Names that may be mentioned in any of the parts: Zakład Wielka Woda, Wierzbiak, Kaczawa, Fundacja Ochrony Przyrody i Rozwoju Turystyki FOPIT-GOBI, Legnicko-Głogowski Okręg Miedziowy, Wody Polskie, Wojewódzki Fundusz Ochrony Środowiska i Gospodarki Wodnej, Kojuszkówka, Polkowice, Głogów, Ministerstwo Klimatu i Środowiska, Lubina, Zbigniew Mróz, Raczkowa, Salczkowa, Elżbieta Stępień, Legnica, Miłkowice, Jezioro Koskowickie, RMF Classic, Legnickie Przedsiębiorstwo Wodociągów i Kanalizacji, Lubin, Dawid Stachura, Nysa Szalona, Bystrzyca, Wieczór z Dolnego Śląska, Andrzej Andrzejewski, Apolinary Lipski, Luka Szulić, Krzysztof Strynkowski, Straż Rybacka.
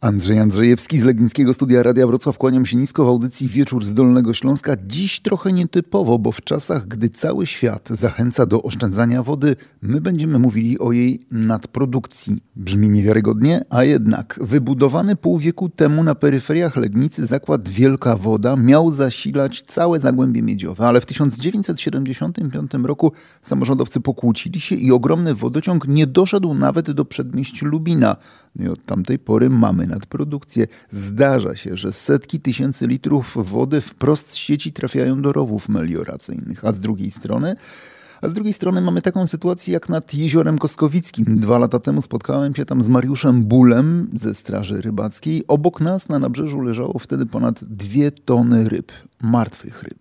Andrzej Andrzejewski z Legnickiego Studia Radia Wrocław. Kłaniam się nisko w audycji Wieczór z Dolnego Śląska. Dziś trochę nietypowo, bo w czasach, gdy cały świat zachęca do oszczędzania wody, my będziemy mówili o jej nadprodukcji. Brzmi niewiarygodnie, a jednak wybudowany pół wieku temu na peryferiach Legnicy zakład Wielka Woda miał zasilać całe Zagłębie Miedziowe, ale w 1975 roku samorządowcy pokłócili się i ogromny wodociąg nie doszedł nawet do przedmieści Lubina. No i od tamtej pory mamy nadprodukcję. Zdarza się, że setki tysięcy litrów wody wprost z sieci trafiają do rowów melioracyjnych. A z drugiej strony mamy taką sytuację jak nad Jeziorem Koskowickim. 2 lata temu spotkałem się tam z Mariuszem Bulem ze Straży Rybackiej. Obok nas na nabrzeżu leżało wtedy ponad 2 tony ryb, martwych ryb.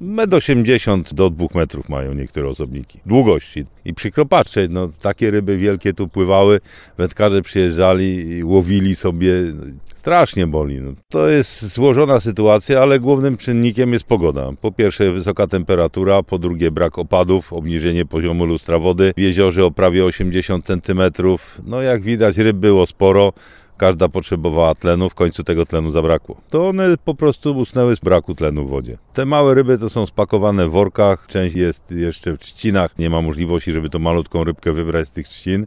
1,80 m do 2 metrów mają niektóre osobniki długości. I przykro patrzeć, no, takie ryby wielkie tu pływały, wędkarze przyjeżdżali i łowili sobie, strasznie boli. No, to jest złożona sytuacja, ale głównym czynnikiem jest pogoda. Po pierwsze wysoka temperatura, po drugie brak opadów, obniżenie poziomu lustra wody. W jeziorze o prawie 80 cm, no jak widać ryb było sporo. Każda potrzebowała tlenu, w końcu tego tlenu zabrakło. To one po prostu usnęły z braku tlenu w wodzie. Te małe ryby to są spakowane w workach, część jest jeszcze w trzcinach. Nie ma możliwości, żeby tą malutką rybkę wybrać z tych trzcin.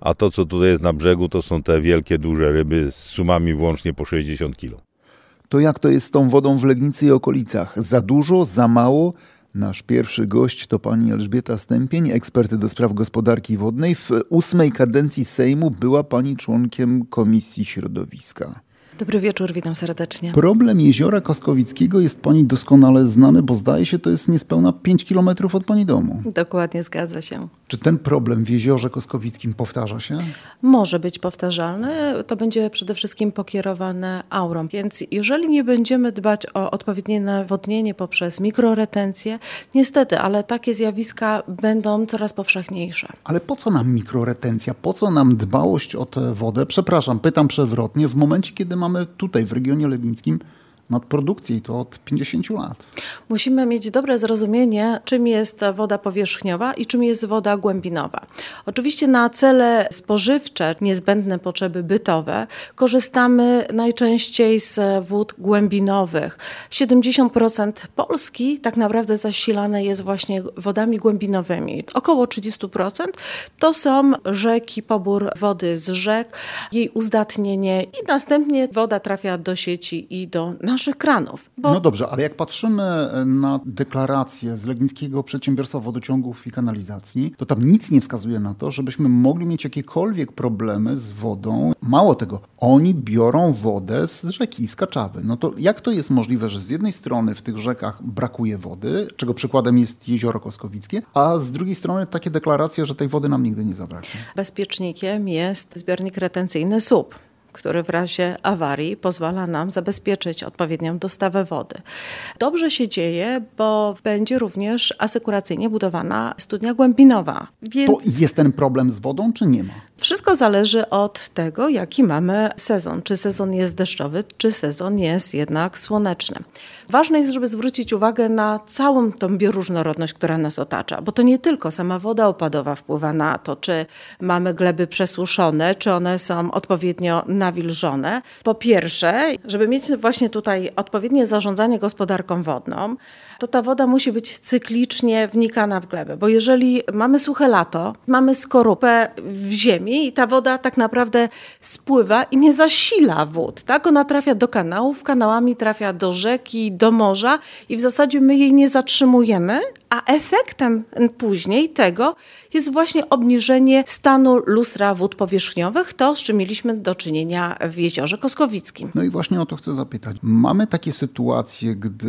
A to, co tutaj jest na brzegu, to są te wielkie, duże ryby z sumami włącznie po 60 kg. To jak to jest z tą wodą w Legnicy i okolicach? Za dużo? Za mało? Nasz pierwszy gość to pani Elżbieta Stępień, ekspert do spraw gospodarki wodnej. W 8. kadencji Sejmu była pani członkiem Komisji Środowiska. Dobry wieczór, witam serdecznie. Problem Jeziora Koskowickiego jest pani doskonale znany, bo zdaje się, to jest niespełna 5 kilometrów od pani domu. Dokładnie, zgadza się. Czy ten problem w Jeziorze Koskowickim powtarza się? Może być powtarzalny. To będzie przede wszystkim pokierowane aurą. Więc jeżeli nie będziemy dbać o odpowiednie nawodnienie poprzez mikroretencję, niestety, ale takie zjawiska będą coraz powszechniejsze. Ale po co nam mikroretencja? Po co nam dbałość o tę wodę? Przepraszam, pytam przewrotnie. W momencie, kiedy mamy tutaj w regionie legnickim nadprodukcji, to od 50 lat. Musimy mieć dobre zrozumienie, czym jest woda powierzchniowa i czym jest woda głębinowa. Oczywiście na cele spożywcze, niezbędne potrzeby bytowe, korzystamy najczęściej z wód głębinowych. 70% Polski tak naprawdę zasilane jest właśnie wodami głębinowymi. Około 30% to są rzeki, pobór wody z rzek, jej uzdatnienie i następnie woda trafia do sieci i do naszych kranów. No dobrze, ale jak patrzymy na deklarację z Legnickiego Przedsiębiorstwa Wodociągów i Kanalizacji, to tam nic nie wskazuje na to, żebyśmy mogli mieć jakiekolwiek problemy z wodą. Mało tego, oni biorą wodę z rzeki, z Kaczawy. No to jak to jest możliwe, że z jednej strony w tych rzekach brakuje wody, czego przykładem jest Jezioro Koskowickie, a z drugiej strony takie deklaracje, że tej wody nam nigdy nie zabraknie? Bezpiecznikiem jest zbiornik retencyjny SUP, który w razie awarii pozwala nam zabezpieczyć odpowiednią dostawę wody. Dobrze się dzieje, bo będzie również asekuracyjnie budowana studnia głębinowa. Więc... To jest ten problem z wodą, czy nie ma? Wszystko zależy od tego, jaki mamy sezon. Czy sezon jest deszczowy, czy sezon jest jednak słoneczny. Ważne jest, żeby zwrócić uwagę na całą tą bioróżnorodność, która nas otacza, bo to nie tylko sama woda opadowa wpływa na to, czy mamy gleby przesuszone, czy one są odpowiednio nawilżone. Po pierwsze, żeby mieć właśnie tutaj odpowiednie zarządzanie gospodarką wodną, to ta woda musi być cyklicznie wnikana w glebę, bo jeżeli mamy suche lato, mamy skorupę w ziemi i ta woda tak naprawdę spływa i nie zasila wód, tak? Ona trafia do kanałów, kanałami trafia do rzeki, do morza i w zasadzie my jej nie zatrzymujemy, a efektem później tego jest właśnie obniżenie stanu lustra wód powierzchniowych, to z czym mieliśmy do czynienia w Jeziorze Koskowickim. No i właśnie o to chcę zapytać. Mamy takie sytuacje, gdy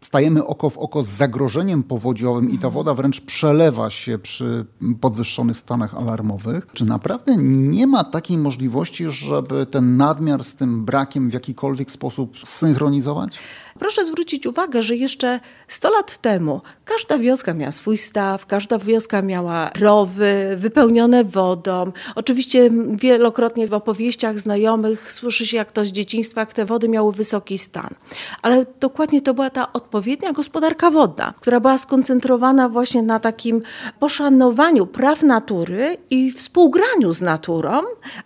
stajemy oko w oko z zagrożeniem powodziowym i ta woda wręcz przelewa się przy podwyższonych stanach alarmowych. Czy naprawdę nie ma takiej możliwości, żeby ten nadmiar z tym brakiem w jakikolwiek sposób zsynchronizować? Proszę zwrócić uwagę, że jeszcze 100 lat temu każda wioska miała swój staw, każda wioska miała rowy wypełnione wodą. Oczywiście wielokrotnie w opowieściach znajomych słyszy się, jak to z dzieciństwa, jak te wody miały wysoki stan. Ale dokładnie to była ta odpowiednia gospodarka wodna, która była skoncentrowana właśnie na takim poszanowaniu praw natury i współgraniu z naturą,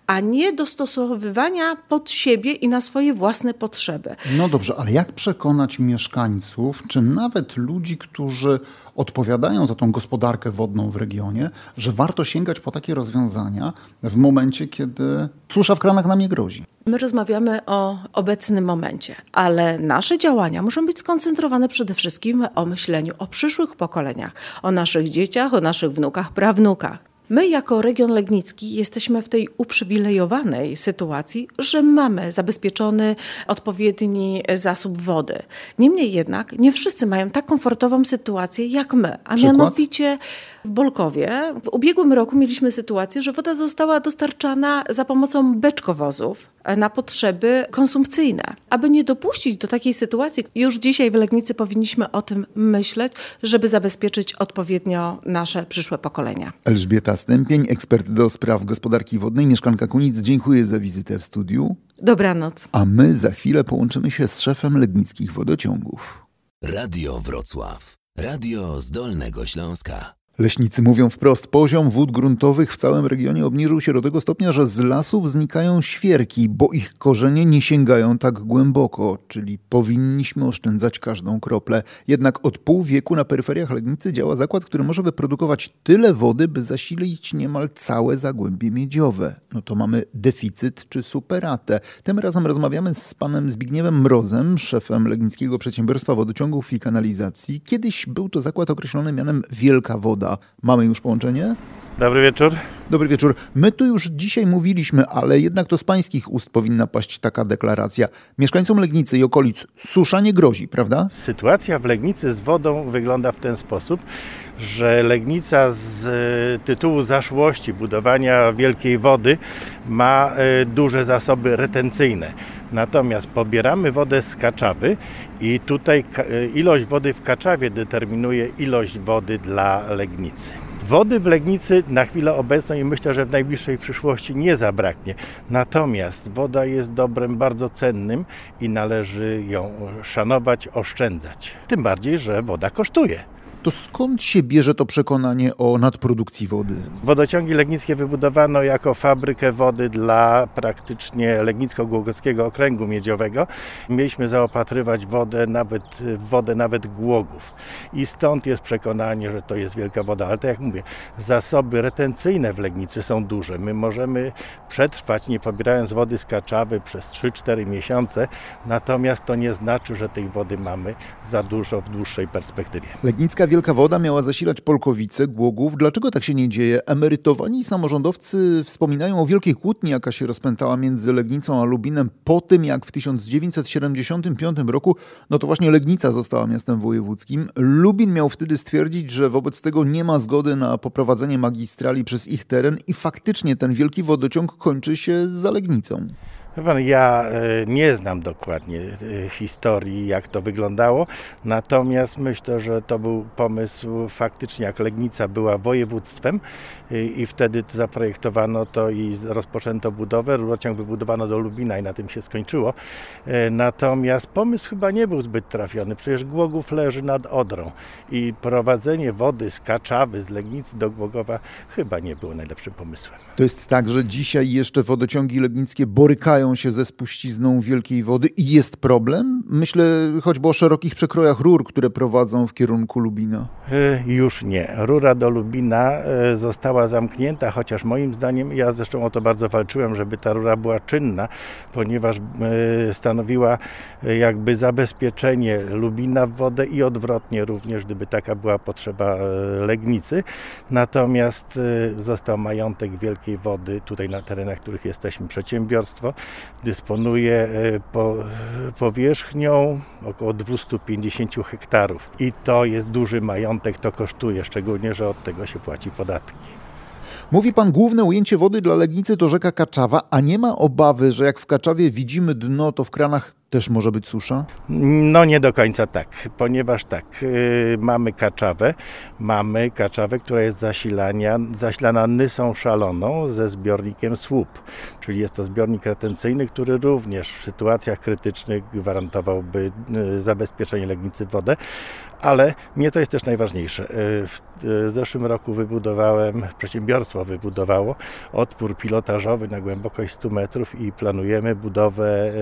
a nie dostosowywania pod siebie i na swoje własne potrzeby. No dobrze, ale jak przekonać mieszkańców, czy nawet ludzi, którzy odpowiadają za tą gospodarkę wodną w regionie, że warto sięgać po takie rozwiązania w momencie, kiedy susza w kranach nam nie grozi? My rozmawiamy o obecnym momencie, ale nasze działania muszą być skoncentrowane przede wszystkim o myśleniu o przyszłych pokoleniach, o naszych dzieciach, o naszych wnukach, prawnukach. My jako region legnicki jesteśmy w tej uprzywilejowanej sytuacji, że mamy zabezpieczony odpowiedni zasób wody. Niemniej jednak nie wszyscy mają tak komfortową sytuację jak my, a przykład? Mianowicie w Bolkowie w ubiegłym roku mieliśmy sytuację, że woda została dostarczana za pomocą beczkowozów na potrzeby konsumpcyjne. Aby nie dopuścić do takiej sytuacji, już dzisiaj w Legnicy powinniśmy o tym myśleć, żeby zabezpieczyć odpowiednio nasze przyszłe pokolenia. Elżbieta Stępień, ekspert do spraw gospodarki wodnej, mieszkanka Kunic, dziękuję za wizytę w studiu. Dobranoc. A my za chwilę połączymy się z szefem Legnickich Wodociągów. Radio Wrocław. Radio z Dolnego Śląska. Leśnicy mówią wprost, poziom wód gruntowych w całym regionie obniżył się do tego stopnia, że z lasów znikają świerki, bo ich korzenie nie sięgają tak głęboko, czyli powinniśmy oszczędzać każdą kroplę. Jednak od pół wieku na peryferiach Legnicy działa zakład, który może wyprodukować tyle wody, by zasilić niemal całe Zagłębie Miedziowe. No to mamy deficyt czy superatę. Tym razem rozmawiamy z panem Zbigniewem Mrozem, szefem Legnickiego Przedsiębiorstwa Wodociągów i Kanalizacji. Kiedyś był to zakład określony mianem Wielka Woda. Mamy już połączenie? Dobry wieczór. Dobry wieczór. My tu już dzisiaj mówiliśmy, ale jednak to z pańskich ust powinna paść taka deklaracja. Mieszkańcom Legnicy i okolic susza nie grozi, prawda? Sytuacja w Legnicy z wodą wygląda w ten sposób, że Legnica z tytułu zaszłości budowania wielkiej wody ma duże zasoby retencyjne. Natomiast pobieramy wodę z Kaczawy i tutaj ilość wody w Kaczawie determinuje ilość wody dla Legnicy. Wody w Legnicy na chwilę obecną i myślę, że w najbliższej przyszłości nie zabraknie. Natomiast woda jest dobrem bardzo cennym i należy ją szanować, oszczędzać. Tym bardziej, że woda kosztuje. To skąd się bierze to przekonanie o nadprodukcji wody? Wodociągi legnickie wybudowano jako fabrykę wody dla praktycznie Legnicko-Głogowskiego Okręgu Miedziowego. Mieliśmy zaopatrywać wodę nawet Głogów. I stąd jest przekonanie, że to jest wielka woda. Ale tak jak mówię, zasoby retencyjne w Legnicy są duże. My możemy przetrwać, nie pobierając wody z Kaczawy przez 3-4 miesiące. Natomiast to nie znaczy, że tej wody mamy za dużo w dłuższej perspektywie. Legnicka Wielka Woda miała zasilać Polkowice, Głogów. Dlaczego tak się nie dzieje? Emerytowani samorządowcy wspominają o wielkiej kłótni, jaka się rozpętała między Legnicą a Lubinem po tym, jak w 1975 roku, no to właśnie Legnica została miastem wojewódzkim. Lubin miał wtedy stwierdzić, że wobec tego nie ma zgody na poprowadzenie magistrali przez ich teren i faktycznie ten wielki wodociąg kończy się za Legnicą. Ja nie znam dokładnie historii, jak to wyglądało, natomiast myślę, że to był pomysł faktycznie, jak Legnica była województwem i wtedy zaprojektowano to i rozpoczęto budowę, rurociąg wybudowano do Lubina i na tym się skończyło. Natomiast pomysł chyba nie był zbyt trafiony, przecież Głogów leży nad Odrą i prowadzenie wody z Kaczawy, z Legnicy do Głogowa chyba nie było najlepszym pomysłem. To jest tak, że dzisiaj jeszcze wodociągi legnickie borykają się ze spuścizną wielkiej wody i jest problem? Myślę choćby o szerokich przekrojach rur, które prowadzą w kierunku Lubina. Już nie. Rura do Lubina została zamknięta, chociaż moim zdaniem, ja zresztą o to bardzo walczyłem, żeby ta rura była czynna, ponieważ stanowiła jakby zabezpieczenie Lubina w wodę i odwrotnie również, gdyby taka była potrzeba Legnicy. Natomiast został majątek wielkiej wody, tutaj na terenach, których jesteśmy, przedsiębiorstwo, dysponuje powierzchnią około 250 hektarów i to jest duży majątek, to kosztuje, szczególnie, że od tego się płaci podatki. Mówi pan, główne ujęcie wody dla Legnicy to rzeka Kaczawa, a nie ma obawy, że jak w Kaczawie widzimy dno, to w kranach Też może być susza? No nie do końca tak, ponieważ tak, mamy Kaczawę, która jest zasilana Nysą Szaloną ze zbiornikiem słup, czyli jest to zbiornik retencyjny, który również w sytuacjach krytycznych gwarantowałby zabezpieczenie Legnicy w wodę, ale nie to jest też najważniejsze. W zeszłym roku przedsiębiorstwo wybudowało otwór pilotażowy na głębokość 100 metrów i planujemy budowę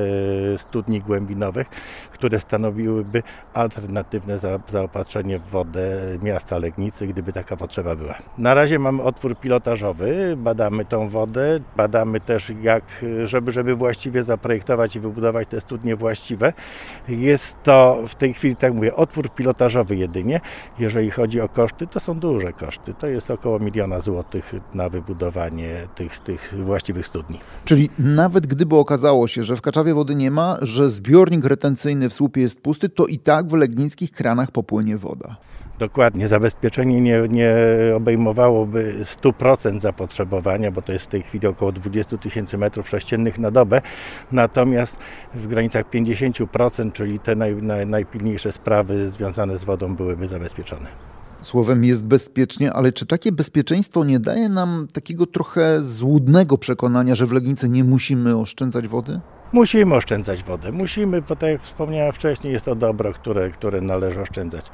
studni głębinowych, które stanowiłyby alternatywne zaopatrzenie w wodę miasta Legnicy, gdyby taka potrzeba była. Na razie mamy otwór pilotażowy, badamy tą wodę, badamy też jak, żeby właściwie zaprojektować i wybudować te studnie właściwe. Jest to w tej chwili, tak mówię, otwór pilotażowy jedynie. Jeżeli chodzi o koszty, to są duże koszty. To jest około 1 000 000 złotych na wybudowanie tych właściwych studni. Czyli nawet gdyby okazało się, że w Kaczawie wody nie ma, że zbiornik retencyjny w słupie jest pusty, to i tak w legnickich kranach popłynie woda. Dokładnie. Zabezpieczenie nie obejmowałoby 100% zapotrzebowania, bo to jest w tej chwili około 20 000 m3 na dobę. Natomiast w granicach 50%, czyli te najpilniejsze sprawy związane z wodą byłyby zabezpieczone. Słowem jest bezpiecznie, ale czy takie bezpieczeństwo nie daje nam takiego trochę złudnego przekonania, że w Legnicy nie musimy oszczędzać wody? Musimy oszczędzać wodę. Musimy, bo tak jak wspomniałem wcześniej, jest to dobro, które należy oszczędzać.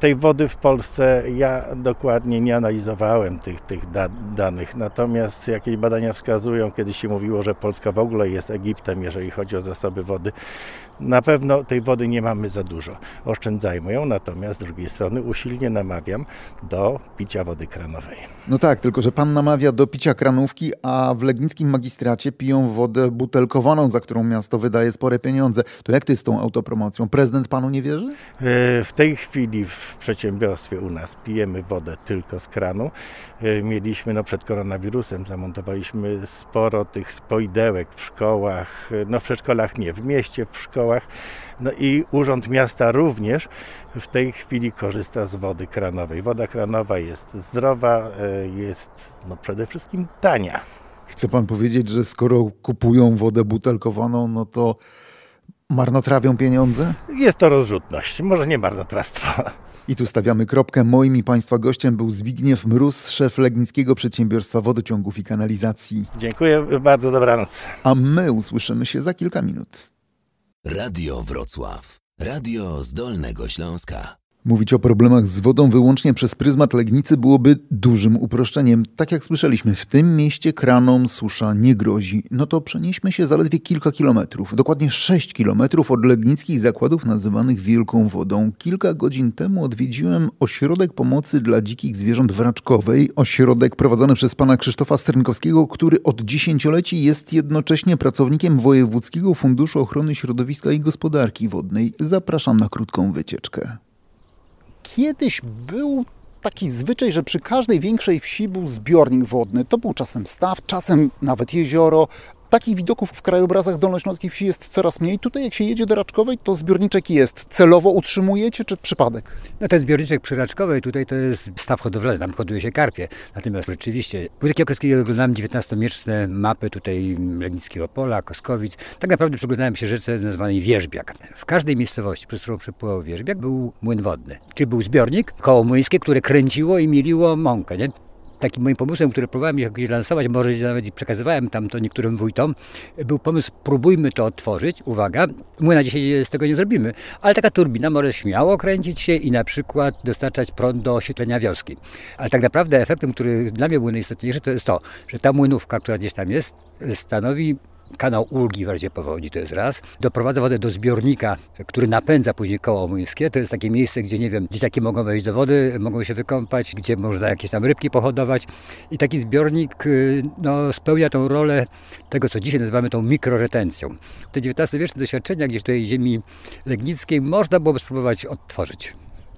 Tej wody w Polsce ja dokładnie nie analizowałem tych danych, natomiast jakieś badania wskazują, kiedyś się mówiło, że Polska w ogóle jest Egiptem, jeżeli chodzi o zasoby wody. Na pewno tej wody nie mamy za dużo. Oszczędzajmy ją, natomiast z drugiej strony usilnie namawiam do picia wody kranowej. No tak, tylko że pan namawia do picia kranówki, a w legnickim magistracie piją wodę butelkowaną, za którą miasto wydaje spore pieniądze. To jak to jest z tą autopromocją? Prezydent panu nie wierzy? W tej chwili w przedsiębiorstwie u nas pijemy wodę tylko z kranu. Mieliśmy, przed koronawirusem zamontowaliśmy sporo tych poidełek w szkołach, w przedszkolach nie, w mieście, w szkołach. No i Urząd Miasta również w tej chwili korzysta z wody kranowej. Woda kranowa jest zdrowa, jest przede wszystkim tania. Chce pan powiedzieć, że skoro kupują wodę butelkowaną, no to marnotrawią pieniądze? Jest to rozrzutność, może nie marnotrawstwo. I tu stawiamy kropkę. Moim i państwa gościem był Zbigniew Mróz, szef Legnickiego Przedsiębiorstwa Wodociągów i Kanalizacji. Dziękuję bardzo, dobranoc. A my usłyszymy się za kilka minut. Radio Wrocław. Radio z Dolnego Śląska. Mówić o problemach z wodą wyłącznie przez pryzmat Legnicy byłoby dużym uproszczeniem. Tak jak słyszeliśmy, w tym mieście kranom susza nie grozi. No to przenieśmy się zaledwie kilka kilometrów, dokładnie 6 kilometrów od legnickich zakładów nazywanych Wielką Wodą. Kilka godzin temu odwiedziłem ośrodek pomocy dla dzikich zwierząt w Raczkowej. Ośrodek prowadzony przez pana Krzysztofa Strynkowskiego, który od dziesięcioleci jest jednocześnie pracownikiem Wojewódzkiego Funduszu Ochrony Środowiska i Gospodarki Wodnej. Zapraszam na krótką wycieczkę. Kiedyś był taki zwyczaj, że przy każdej większej wsi był zbiornik wodny. To był czasem staw, czasem nawet jezioro. Takich widoków w krajobrazach dolnośląskich wsi jest coraz mniej. Tutaj jak się jedzie do Raczkowej, to zbiorniczek jest. Celowo utrzymujecie, czy przypadek? No ten zbiorniczek przy Raczkowej, tutaj to jest staw hodowlany, tam hoduje się karpie. Natomiast rzeczywiście, był taki okres, kiedy oglądałem 19-mieczne mapy tutaj Legnickiego Pola, Koskowic. Tak naprawdę przyglądałem się rzece nazwanej Wierzbiak. W każdej miejscowości, przez którą przepływał Wierzbiak, był młyn wodny. Czyli był zbiornik, koło młyńskie, które kręciło i miliło mąkę, nie? Takim moim pomysłem, który próbowałem jakoś lansować, może nawet przekazywałem tam to niektórym wójtom, był pomysł, próbujmy to odtworzyć, uwaga, my na dzisiaj z tego nie zrobimy, ale taka turbina może śmiało kręcić się i na przykład dostarczać prąd do oświetlenia wioski. Ale tak naprawdę efektem, który dla mnie był najistotniejszy, to jest to, że ta młynówka, która gdzieś tam jest, stanowi kanał ulgi w razie powodzi, to jest raz. Doprowadza wodę do zbiornika, który napędza później koło młyńskie. To jest takie miejsce, gdzie, nie wiem, dzieciaki mogą wejść do wody, mogą się wykąpać, gdzie można jakieś tam rybki pohodować. I taki zbiornik spełnia tą rolę tego, co dzisiaj nazywamy tą mikroretencją. Te XIX-wieczne doświadczenia gdzieś tutaj ziemi legnickiej można byłoby spróbować odtworzyć.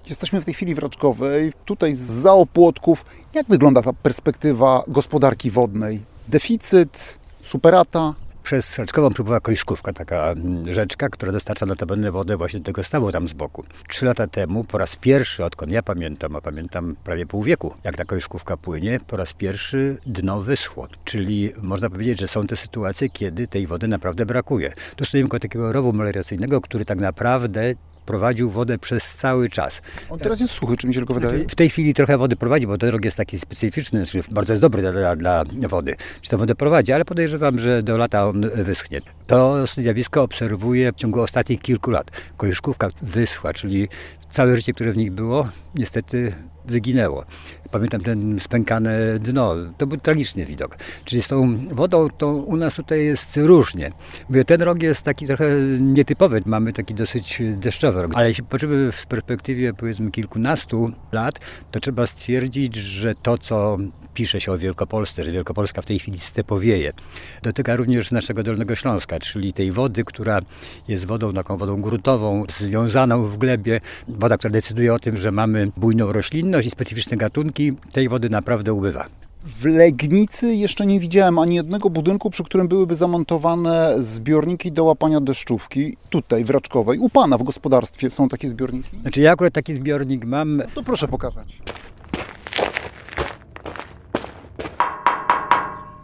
Jesteśmy w tej chwili w Raczkowej, tutaj zza opłotków. Jak wygląda ta perspektywa gospodarki wodnej? Deficyt, superata? przez Salczkową przepływa Kojuszkówka, taka rzeczka, która dostarcza notabene wodę właśnie do tego stawu tam z boku. 3 lata temu po raz pierwszy, odkąd ja pamiętam, a pamiętam prawie pół wieku, jak ta Kojuszkówka płynie, po raz pierwszy dno wyschło. Czyli można powiedzieć, że są te sytuacje, kiedy tej wody naprawdę brakuje. Tu stoimy koło takiego rowu melioracyjnego, który tak naprawdę prowadził wodę przez cały czas. On teraz jest suchy, czy mi się tylko wydaje? W tej chwili trochę wody prowadzi, bo ten rok jest taki specyficzny, czyli bardzo jest dobry dla wody. Czy to wodę prowadzi, ale podejrzewam, że do lata on wyschnie. To zjawisko obserwuję w ciągu ostatnich kilku lat. Kojuszkówka wyschła, czyli całe życie, które w nich było, niestety wyginęło. Pamiętam ten spękane dno. To był tragiczny widok. Czyli z tą wodą to u nas tutaj jest różnie. Mówię, ten rok jest taki trochę nietypowy. Mamy taki dosyć deszczowy rok. Ale jeśli patrzymy w perspektywie powiedzmy kilkunastu lat, to trzeba stwierdzić, że to, co pisze się o Wielkopolsce, że Wielkopolska w tej chwili stepowieje, dotyka również naszego Dolnego Śląska, czyli tej wody, która jest wodą taką wodą grutową, związaną w glebie. Woda, która decyduje o tym, że mamy bujną roślinność i specyficzne gatunki, tej wody naprawdę ubywa. W Legnicy jeszcze nie widziałem ani jednego budynku, przy którym byłyby zamontowane zbiorniki do łapania deszczówki. Tutaj, w Raczkowej, u pana w gospodarstwie są takie zbiorniki? Znaczy ja akurat taki zbiornik mam. No to proszę pokazać.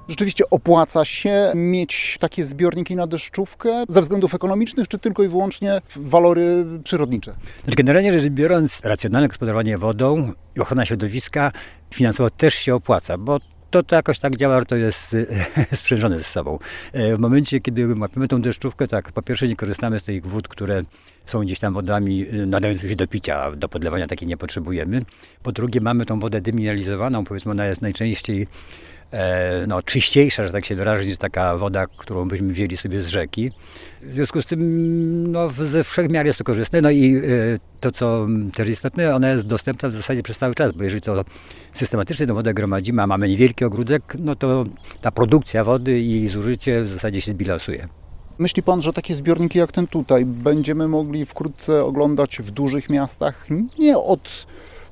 Rzeczywiście opłaca się mieć takie zbiorniki na deszczówkę ze względów ekonomicznych, czy tylko i wyłącznie walory przyrodnicze? Znaczy generalnie rzecz biorąc, racjonalne gospodarowanie wodą i ochrona środowiska finansowo też się opłaca, bo to jakoś tak działa, że to jest sprzężone ze sobą. W momencie, kiedy łapiemy tą deszczówkę, tak po pierwsze nie korzystamy z tych wód, które są gdzieś tam wodami nadającymi się do picia, do podlewania takiej nie potrzebujemy. Po drugie mamy tą wodę demineralizowaną, powiedzmy ona jest najczęściej czyściejsza, że tak się wyrażę, niż taka woda, którą byśmy wzięli sobie z rzeki. W związku z tym ze wszech miar jest to korzystne. To, co też istotne, ona jest dostępna w zasadzie przez cały czas, bo jeżeli to systematycznie tę wodę gromadzimy, a mamy niewielki ogródek, no to ta produkcja wody i jej zużycie w zasadzie się zbilansuje. Myśli pan, że takie zbiorniki jak ten tutaj będziemy mogli wkrótce oglądać w dużych miastach? Nie od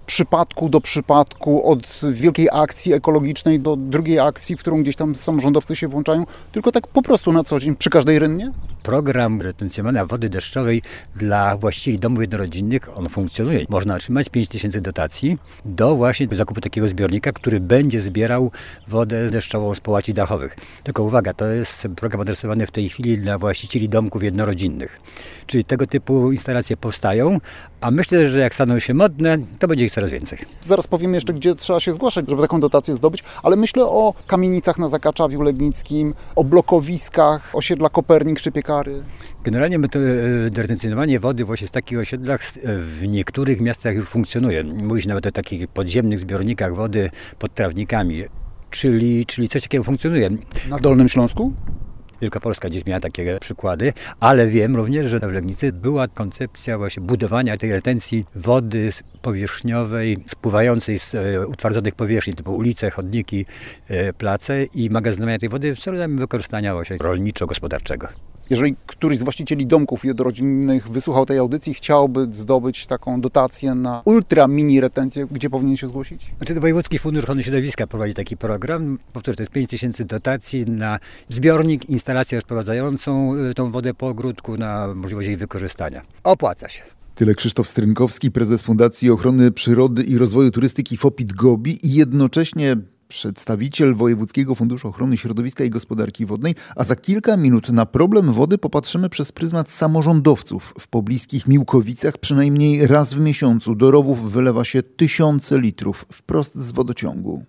przypadku do przypadku, od wielkiej akcji ekologicznej do drugiej akcji, w którą gdzieś tam samorządowcy się włączają, tylko tak po prostu na co dzień, przy każdej rynnie? Program retencjonowania wody deszczowej dla właścicieli domów jednorodzinnych, on funkcjonuje. Można otrzymać 5000 dotacji do właśnie zakupu takiego zbiornika, który będzie zbierał wodę deszczową z połaci dachowych. Tylko uwaga, to jest program adresowany w tej chwili dla właścicieli domków jednorodzinnych. Czyli tego typu instalacje powstają, a myślę, że jak staną się modne, to będzie ich coraz więcej. Zaraz powiem jeszcze, gdzie trzeba się zgłaszać, żeby taką dotację zdobyć, ale myślę o kamienicach na Zakaczawiu Legnickim, o blokowiskach, osiedla Kopernik czy Piekary. Generalnie retencjonowanie wody właśnie w takich osiedlach w niektórych miastach już funkcjonuje. Mówi się nawet o takich podziemnych zbiornikach wody pod trawnikami, czyli coś takiego funkcjonuje. Na Dolnym Śląsku? Wielkopolska gdzieś miała takie przykłady, ale wiem również, że w Legnicy była koncepcja właśnie budowania tej retencji wody powierzchniowej, spływającej z utwardzonych powierzchni, typu ulice, chodniki, place i magazynowania tej wody w celu wykorzystania właśnie rolniczo-gospodarczego. Jeżeli któryś z właścicieli domków jednorodzinnych wysłuchał tej audycji, chciałby zdobyć taką dotację na ultra mini retencję, gdzie powinien się zgłosić? Znaczy, Wojewódzki Fundusz Ochrony Środowiska prowadzi taki program. Powtórzę, to jest 5000 dotacji na zbiornik, instalację rozprowadzającą tą wodę po ogródku, na możliwość jej wykorzystania. Opłaca się. Tyle Krzysztof Strynkowski, prezes Fundacji Ochrony Przyrody i Rozwoju Turystyki FOPIT-GOBI i jednocześnie przedstawiciel Wojewódzkiego Funduszu Ochrony Środowiska i Gospodarki Wodnej, a za kilka minut na problem wody popatrzymy przez pryzmat samorządowców. W pobliskich Miłkowicach przynajmniej raz w miesiącu do rowów wylewa się tysiące litrów wprost z wodociągu.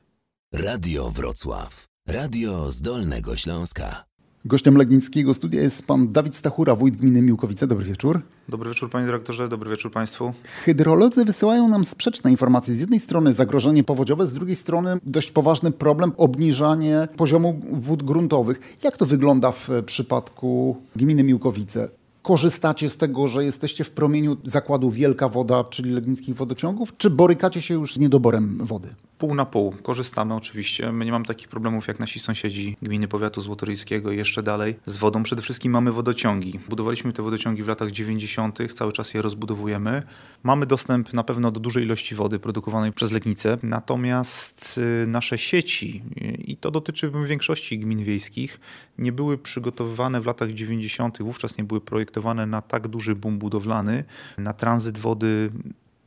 Radio Wrocław. Radio z Dolnego Śląska. Gościem Legnickiego Studia jest pan Dawid Stachura, wójt gminy Miłkowice. Dobry wieczór. Dobry wieczór panie dyrektorze, dobry wieczór państwu. Hydrolodzy wysyłają nam sprzeczne informacje. Z jednej strony zagrożenie powodziowe, z drugiej strony dość poważny problem, obniżanie poziomu wód gruntowych. Jak to wygląda w przypadku gminy Miłkowice? korzystacie z tego, że jesteście w promieniu zakładu Wielka Woda, czyli Legnickich Wodociągów, czy borykacie się już z niedoborem wody? Pół na pół. Korzystamy oczywiście. My nie mamy takich problemów jak nasi sąsiedzi gminy powiatu złotoryjskiego i jeszcze dalej. Z wodą przede wszystkim mamy wodociągi. Budowaliśmy te wodociągi w latach 90. Cały czas je rozbudowujemy. Mamy dostęp na pewno do dużej ilości wody produkowanej przez Legnicę. Natomiast nasze sieci, i to dotyczy większości gmin wiejskich, nie były przygotowywane w latach 90. Wówczas nie były projektowane na tak duży boom budowlany, na tranzyt wody.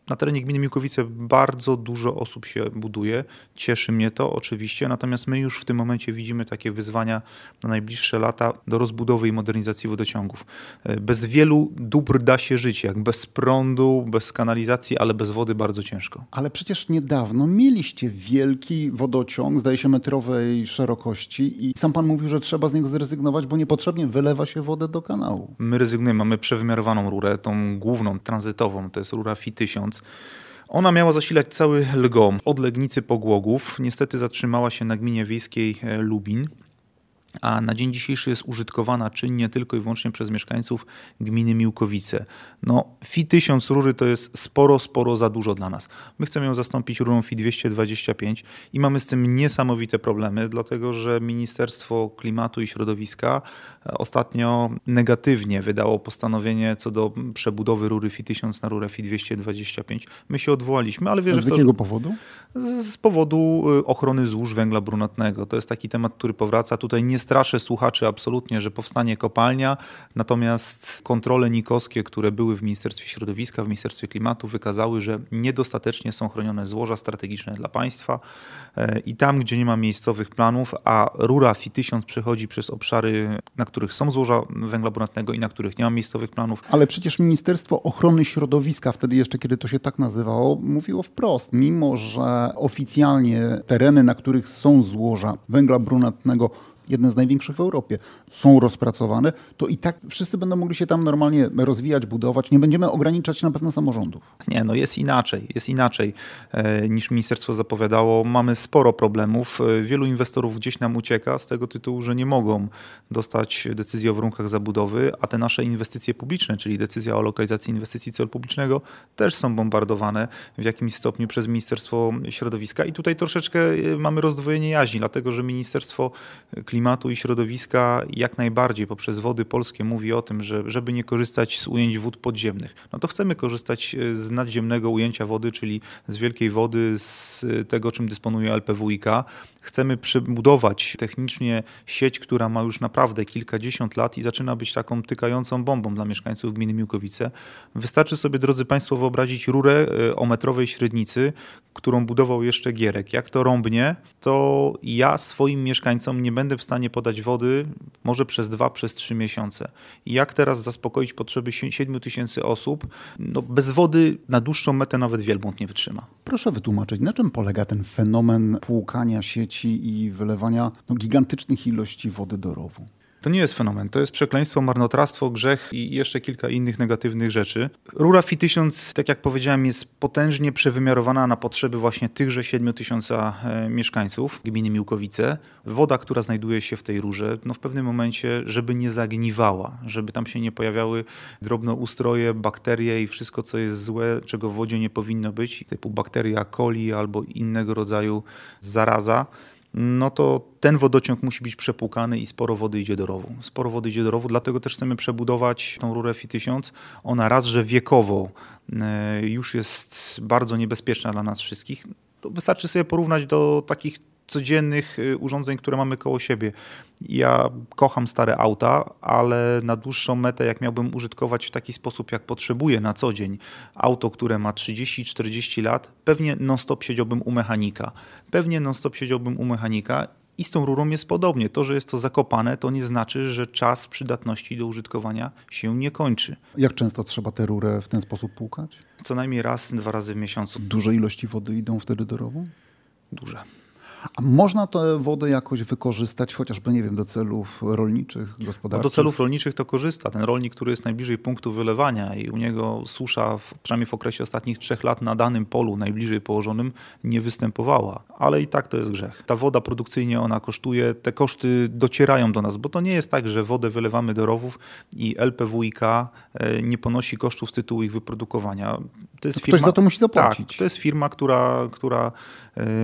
Na terenie gminy Miłkowice bardzo dużo osób się buduje. Cieszy mnie to oczywiście, natomiast my już w tym momencie widzimy takie wyzwania na najbliższe lata do rozbudowy i modernizacji wodociągów. Bez wielu dóbr da się żyć, jak bez prądu, bez kanalizacji, ale bez wody bardzo ciężko. Ale przecież niedawno mieliście wielki wodociąg, zdaje się metrowej szerokości i sam pan mówił, że trzeba z niego zrezygnować, bo niepotrzebnie wylewa się wodę do kanału. My rezygnujemy, mamy przewymiarowaną rurę, tą główną, tranzytową, to jest rura FI 1000. Ona miała zasilać cały LGOM od Legnicy po Głogów. Niestety zatrzymała się na gminie wiejskiej Lubin, a na dzień dzisiejszy jest użytkowana czynnie tylko i wyłącznie przez mieszkańców gminy Miłkowice. No, FI 1000 rury to jest sporo za dużo dla nas. My chcemy ją zastąpić rurą FI 225 i mamy z tym niesamowite problemy, dlatego że Ministerstwo Klimatu i Środowiska ostatnio negatywnie wydało postanowienie co do przebudowy rury FI 1000 na rurę FI 225. My się odwołaliśmy, ale wierzę, że... Z jakiego powodu? Z powodu ochrony złóż węgla brunatnego. To jest taki temat, który powraca. Tutaj nie straszę słuchaczy absolutnie, że powstanie kopalnia, natomiast kontrole nikowskie, które były w Ministerstwie Środowiska, w Ministerstwie Klimatu wykazały, że niedostatecznie są chronione złoża strategiczne dla państwa i tam, gdzie nie ma miejscowych planów, a rura FI 1000 przechodzi przez obszary, na których są złoża węgla brunatnego i na których nie ma miejscowych planów. Ale przecież Ministerstwo Ochrony Środowiska, wtedy jeszcze kiedy to się tak nazywało, mówiło wprost, mimo że oficjalnie tereny, na których są złoża węgla brunatnego, jedne z największych w Europie, są rozpracowane, to i tak wszyscy będą mogli się tam normalnie rozwijać, budować. Nie będziemy ograniczać na pewno samorządów. Nie, no jest inaczej niż ministerstwo zapowiadało. Mamy sporo problemów. Wielu inwestorów gdzieś nam ucieka z tego tytułu, że nie mogą dostać decyzji o warunkach zabudowy, a te nasze inwestycje publiczne, czyli decyzja o lokalizacji inwestycji celu publicznego, też są bombardowane w jakimś stopniu przez Ministerstwo Środowiska i tutaj troszeczkę mamy rozdwojenie jaźni, dlatego że Ministerstwo Klimatu i Środowiska jak najbardziej poprzez Wody Polskie mówi o tym, że żeby nie korzystać z ujęć wód podziemnych, no to chcemy korzystać z nadziemnego ujęcia wody, czyli z wielkiej wody, z tego, czym dysponuje LPWiK. Chcemy przebudować technicznie sieć, która ma już naprawdę kilkadziesiąt lat i zaczyna być taką tykającą bombą dla mieszkańców gminy Miłkowice. Wystarczy sobie, drodzy państwo, wyobrazić rurę o metrowej średnicy, którą budował jeszcze Gierek. Jak to rąbnie, to ja swoim mieszkańcom nie będę w stanie podać wody może przez 2-3 miesiące. Jak teraz zaspokoić potrzeby 7 000 osób? No, bez wody na dłuższą metę nawet wielbłąd nie wytrzyma. Proszę wytłumaczyć, na czym polega ten fenomen płukania sieci i wylewania gigantycznych ilości wody do rowu? To nie jest fenomen, to jest przekleństwo, marnotrawstwo, grzech i jeszcze kilka innych negatywnych rzeczy. Rura FI 1000, tak jak powiedziałem, jest potężnie przewymiarowana na potrzeby właśnie tychże 7 000 mieszkańców gminy Miłkowice. Woda, która znajduje się w tej rurze, no w pewnym momencie, żeby nie zagniwała, żeby tam się nie pojawiały drobnoustroje, bakterie i wszystko, co jest złe, czego w wodzie nie powinno być, typu bakteria coli albo innego rodzaju zaraza, no to ten wodociąg musi być przepłukany i sporo wody idzie do rowu. Dlatego też chcemy przebudować tą rurę FI 1000. Ona raz, że wiekowo już jest bardzo niebezpieczna dla nas wszystkich. To wystarczy sobie porównać do takich codziennych urządzeń, które mamy koło siebie. Ja kocham stare auta, ale na dłuższą metę, jak miałbym użytkować w taki sposób, jak potrzebuję na co dzień, auto, które ma 30-40 lat, pewnie non-stop siedziałbym u mechanika. I z tą rurą jest podobnie. To, że jest to zakopane, to nie znaczy, że czas przydatności do użytkowania się nie kończy. Jak często trzeba tę rurę w ten sposób płukać? Co najmniej raz, 2 razy w miesiącu. Duże ilości wody idą wtedy do rowu? Duże. A można tę wodę jakoś wykorzystać, chociażby, nie wiem, do celów rolniczych, gospodarczych? No do celów rolniczych to korzysta. Ten rolnik, który jest najbliżej punktu wylewania i u niego susza, przynajmniej w okresie ostatnich 3 lat na danym polu najbliżej położonym nie występowała. Ale i tak to jest grzech. Ta woda produkcyjnie ona kosztuje, te koszty docierają do nas, bo to nie jest tak, że wodę wylewamy do rowów i LPWiK nie ponosi kosztów z tytułu ich wyprodukowania. To jest firma, ktoś za to musi zapłacić. Tak, to jest firma, która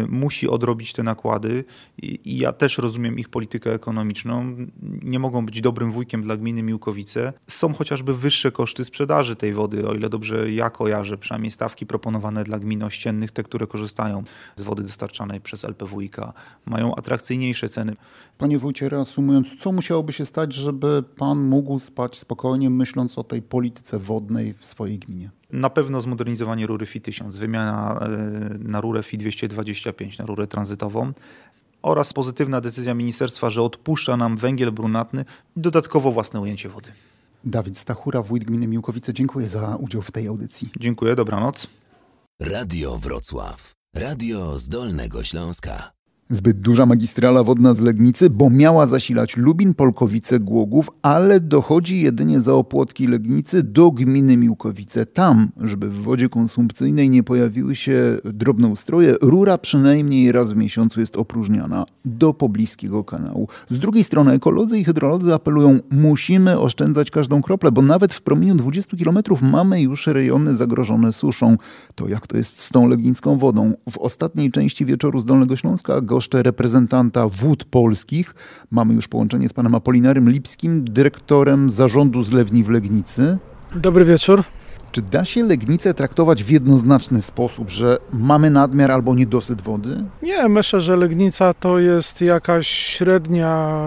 musi odrobić te nakłady i ja też rozumiem ich politykę ekonomiczną. Nie mogą być dobrym wujkiem dla gminy Miłkowice. Są chociażby wyższe koszty sprzedaży tej wody, o ile dobrze ja kojarzę, przynajmniej stawki proponowane dla gmin ościennych, te, które korzystają z wody dostarczanej przez LPWiK, mają atrakcyjniejsze ceny. Panie wójcie, reasumując, co musiałoby się stać, żeby pan mógł spać spokojnie, myśląc o tej polityce wodnej w swojej gminie? Na pewno zmodernizowanie rury FI 1000, wymiana na rurę FI 225, na rurę tranzytową oraz pozytywna decyzja ministerstwa, że odpuszcza nam węgiel brunatny i dodatkowo własne ujęcie wody. Dawid Stachura, wójt gminy Miłkowice, dziękuję za udział w tej audycji. Dziękuję, dobranoc. Radio Wrocław, radio z Dolnego Śląska. Zbyt duża magistrala wodna z Legnicy, bo miała zasilać Lubin, Polkowice, Głogów, ale dochodzi jedynie za opłotki Legnicy do gminy Miłkowice. Tam, żeby w wodzie konsumpcyjnej nie pojawiły się drobnoustroje, rura przynajmniej raz w miesiącu jest opróżniana do pobliskiego kanału. Z drugiej strony ekolodzy i hydrolodzy apelują, musimy oszczędzać każdą kroplę, bo nawet w promieniu 20 km mamy już rejony zagrożone suszą. To jak to jest z tą legnicką wodą? W ostatniej części Wieczoru z Dolnego Śląska jeszcze reprezentanta Wód Polskich. Mamy już połączenie z panem Apolinarym Lipskim, dyrektorem zarządu zlewni w Legnicy. Dobry wieczór. Czy da się Legnicę traktować w jednoznaczny sposób, że mamy nadmiar albo niedosyt wody? Nie, myślę, że Legnica to jest jakaś średnia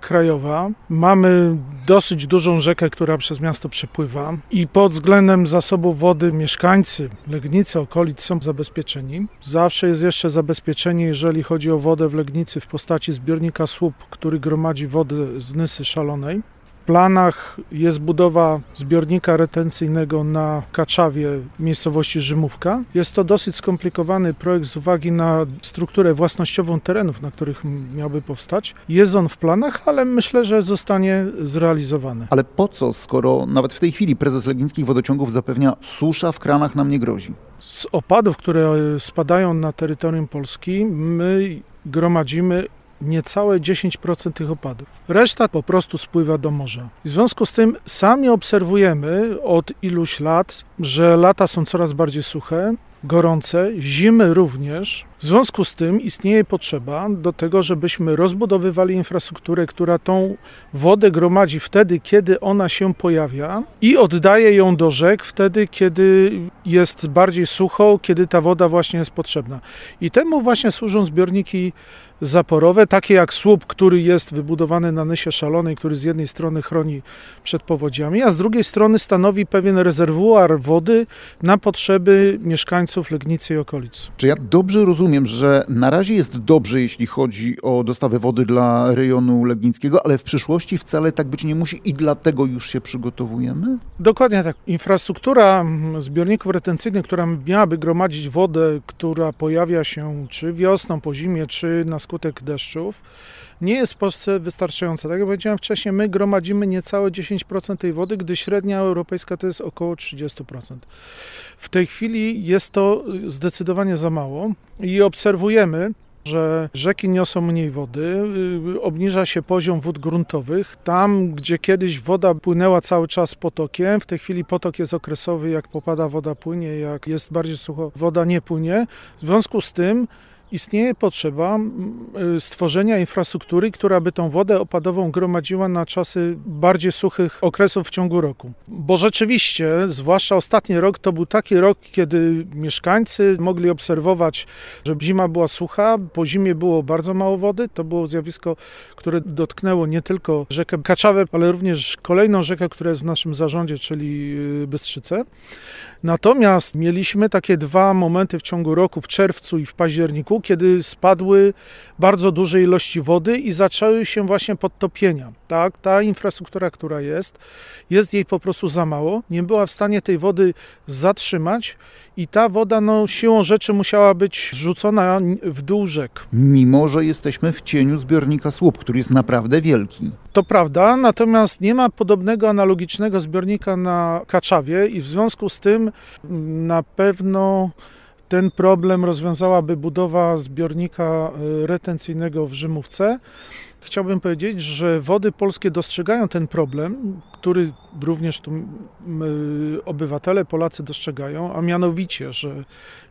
krajowa. Mamy dosyć dużą rzekę, która przez miasto przepływa i pod względem zasobów wody mieszkańcy Legnicy, okolic są zabezpieczeni. Zawsze jest jeszcze zabezpieczenie, jeżeli chodzi o wodę w Legnicy w postaci zbiornika słup, który gromadzi wodę z Nysy Szalonej. W planach jest budowa zbiornika retencyjnego na Kaczawie w miejscowości Rzymówka. Jest to dosyć skomplikowany projekt z uwagi na strukturę własnościową terenów, na których miałby powstać. Jest on w planach, ale myślę, że zostanie zrealizowany. Ale po co, skoro nawet w tej chwili prezes Legnickich Wodociągów zapewnia, susza w kranach nam nie grozi? Z opadów, które spadają na terytorium Polski, my gromadzimy niecałe 10% tych opadów. Reszta po prostu spływa do morza. W związku z tym sami obserwujemy od iluś lat, że lata są coraz bardziej suche, gorące, zimy również. W związku z tym istnieje potrzeba do tego, żebyśmy rozbudowywali infrastrukturę, która tą wodę gromadzi wtedy, kiedy ona się pojawia i oddaje ją do rzek wtedy, kiedy jest bardziej sucho, kiedy ta woda właśnie jest potrzebna. I temu właśnie służą zbiorniki zaporowe, takie jak słup, który jest wybudowany na Nysie Szalonej, który z jednej strony chroni przed powodziami, a z drugiej strony stanowi pewien rezerwuar wody na potrzeby mieszkańców Legnicy i okolic. Czy ja dobrze rozumiem, że na razie jest dobrze, jeśli chodzi o dostawę wody dla rejonu legnickiego, ale w przyszłości wcale tak być nie musi i dlatego już się przygotowujemy? Dokładnie tak. Infrastruktura zbiorników retencyjnych, która miałaby gromadzić wodę, która pojawia się czy wiosną, po zimie, czy na skutek deszczów, nie jest w Polsce wystarczająca. Tak jak powiedziałem wcześniej, my gromadzimy niecałe 10% tej wody, gdy średnia europejska to jest około 30%. W tej chwili jest to zdecydowanie za mało i obserwujemy, że rzeki niosą mniej wody, obniża się poziom wód gruntowych. Tam, gdzie kiedyś woda płynęła cały czas potokiem, w tej chwili potok jest okresowy, jak popada woda płynie, jak jest bardziej sucho woda nie płynie. W związku z tym istnieje potrzeba stworzenia infrastruktury, która by tą wodę opadową gromadziła na czasy bardziej suchych okresów w ciągu roku. Bo rzeczywiście, zwłaszcza ostatni rok, to był taki rok, kiedy mieszkańcy mogli obserwować, że zima była sucha, po zimie było bardzo mało wody. To było zjawisko, które dotknęło nie tylko rzekę Kaczawę, ale również kolejną rzekę, która jest w naszym zarządzie, czyli Bystrzycę. Natomiast mieliśmy takie dwa momenty w ciągu roku, w czerwcu i w październiku, roku, kiedy spadły bardzo duże ilości wody i zaczęły się właśnie podtopienia. Tak? Ta infrastruktura, która jest jej po prostu za mało, nie była w stanie tej wody zatrzymać i ta woda siłą rzeczy musiała być zrzucona w dół rzek. Mimo że jesteśmy w cieniu zbiornika Słup, który jest naprawdę wielki. To prawda, natomiast nie ma podobnego analogicznego zbiornika na Kaczawie i w związku z tym na pewno ten problem rozwiązałaby budowa zbiornika retencyjnego w Rzymówce. Chciałbym powiedzieć, że Wody Polskie dostrzegają ten problem, który również tu obywatele, Polacy dostrzegają, a mianowicie, że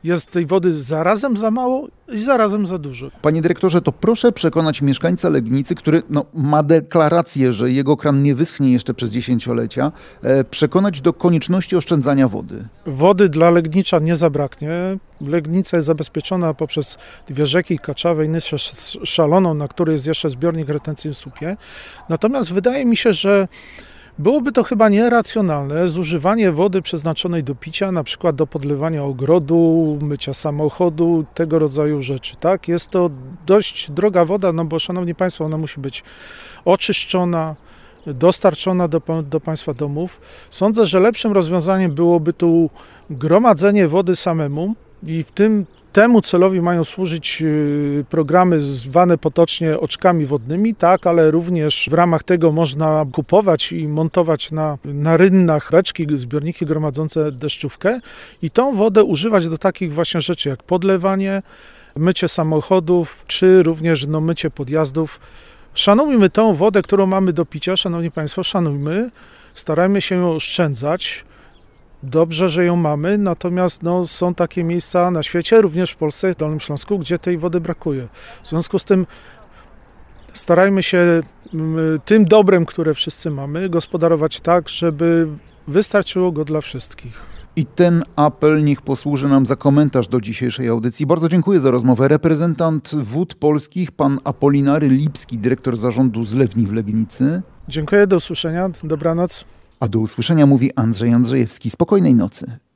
jest tej wody zarazem za mało i zarazem za dużo. Panie dyrektorze, to proszę przekonać mieszkańca Legnicy, który ma deklarację, że jego kran nie wyschnie jeszcze przez dziesięciolecia, przekonać do konieczności oszczędzania wody. Wody dla Legnicza nie zabraknie. Legnica jest zabezpieczona poprzez dwie rzeki, Kaczawę i Nysę Szaloną, na której jest jeszcze zbiornik retencji w Słupie. Natomiast wydaje mi się, że byłoby to chyba nieracjonalne zużywanie wody przeznaczonej do picia, na przykład do podlewania ogrodu, mycia samochodu, tego rodzaju rzeczy. Tak? Jest to dość droga woda, bo szanowni państwo, ona musi być oczyszczona, dostarczona do państwa domów. Sądzę, że lepszym rozwiązaniem byłoby tu gromadzenie wody samemu i temu celowi mają służyć programy zwane potocznie oczkami wodnymi, tak, ale również w ramach tego można kupować i montować na rynnach beczki, zbiorniki gromadzące deszczówkę i tą wodę używać do takich właśnie rzeczy jak podlewanie, mycie samochodów czy również mycie podjazdów. Szanujmy tą wodę, którą mamy do picia, szanowni państwo, szanujmy, starajmy się ją oszczędzać. Dobrze, że ją mamy, natomiast są takie miejsca na świecie, również w Polsce, w Dolnym Śląsku, gdzie tej wody brakuje. W związku z tym starajmy się tym dobrem, które wszyscy mamy, gospodarować tak, żeby wystarczyło go dla wszystkich. I ten apel niech posłuży nam za komentarz do dzisiejszej audycji. Bardzo dziękuję za rozmowę. Reprezentant Wód Polskich, pan Apolinary Lipski, dyrektor zarządu zlewni w Legnicy. Dziękuję, do usłyszenia, dobranoc. A do usłyszenia mówi Andrzej Andrzejewski. Spokojnej nocy.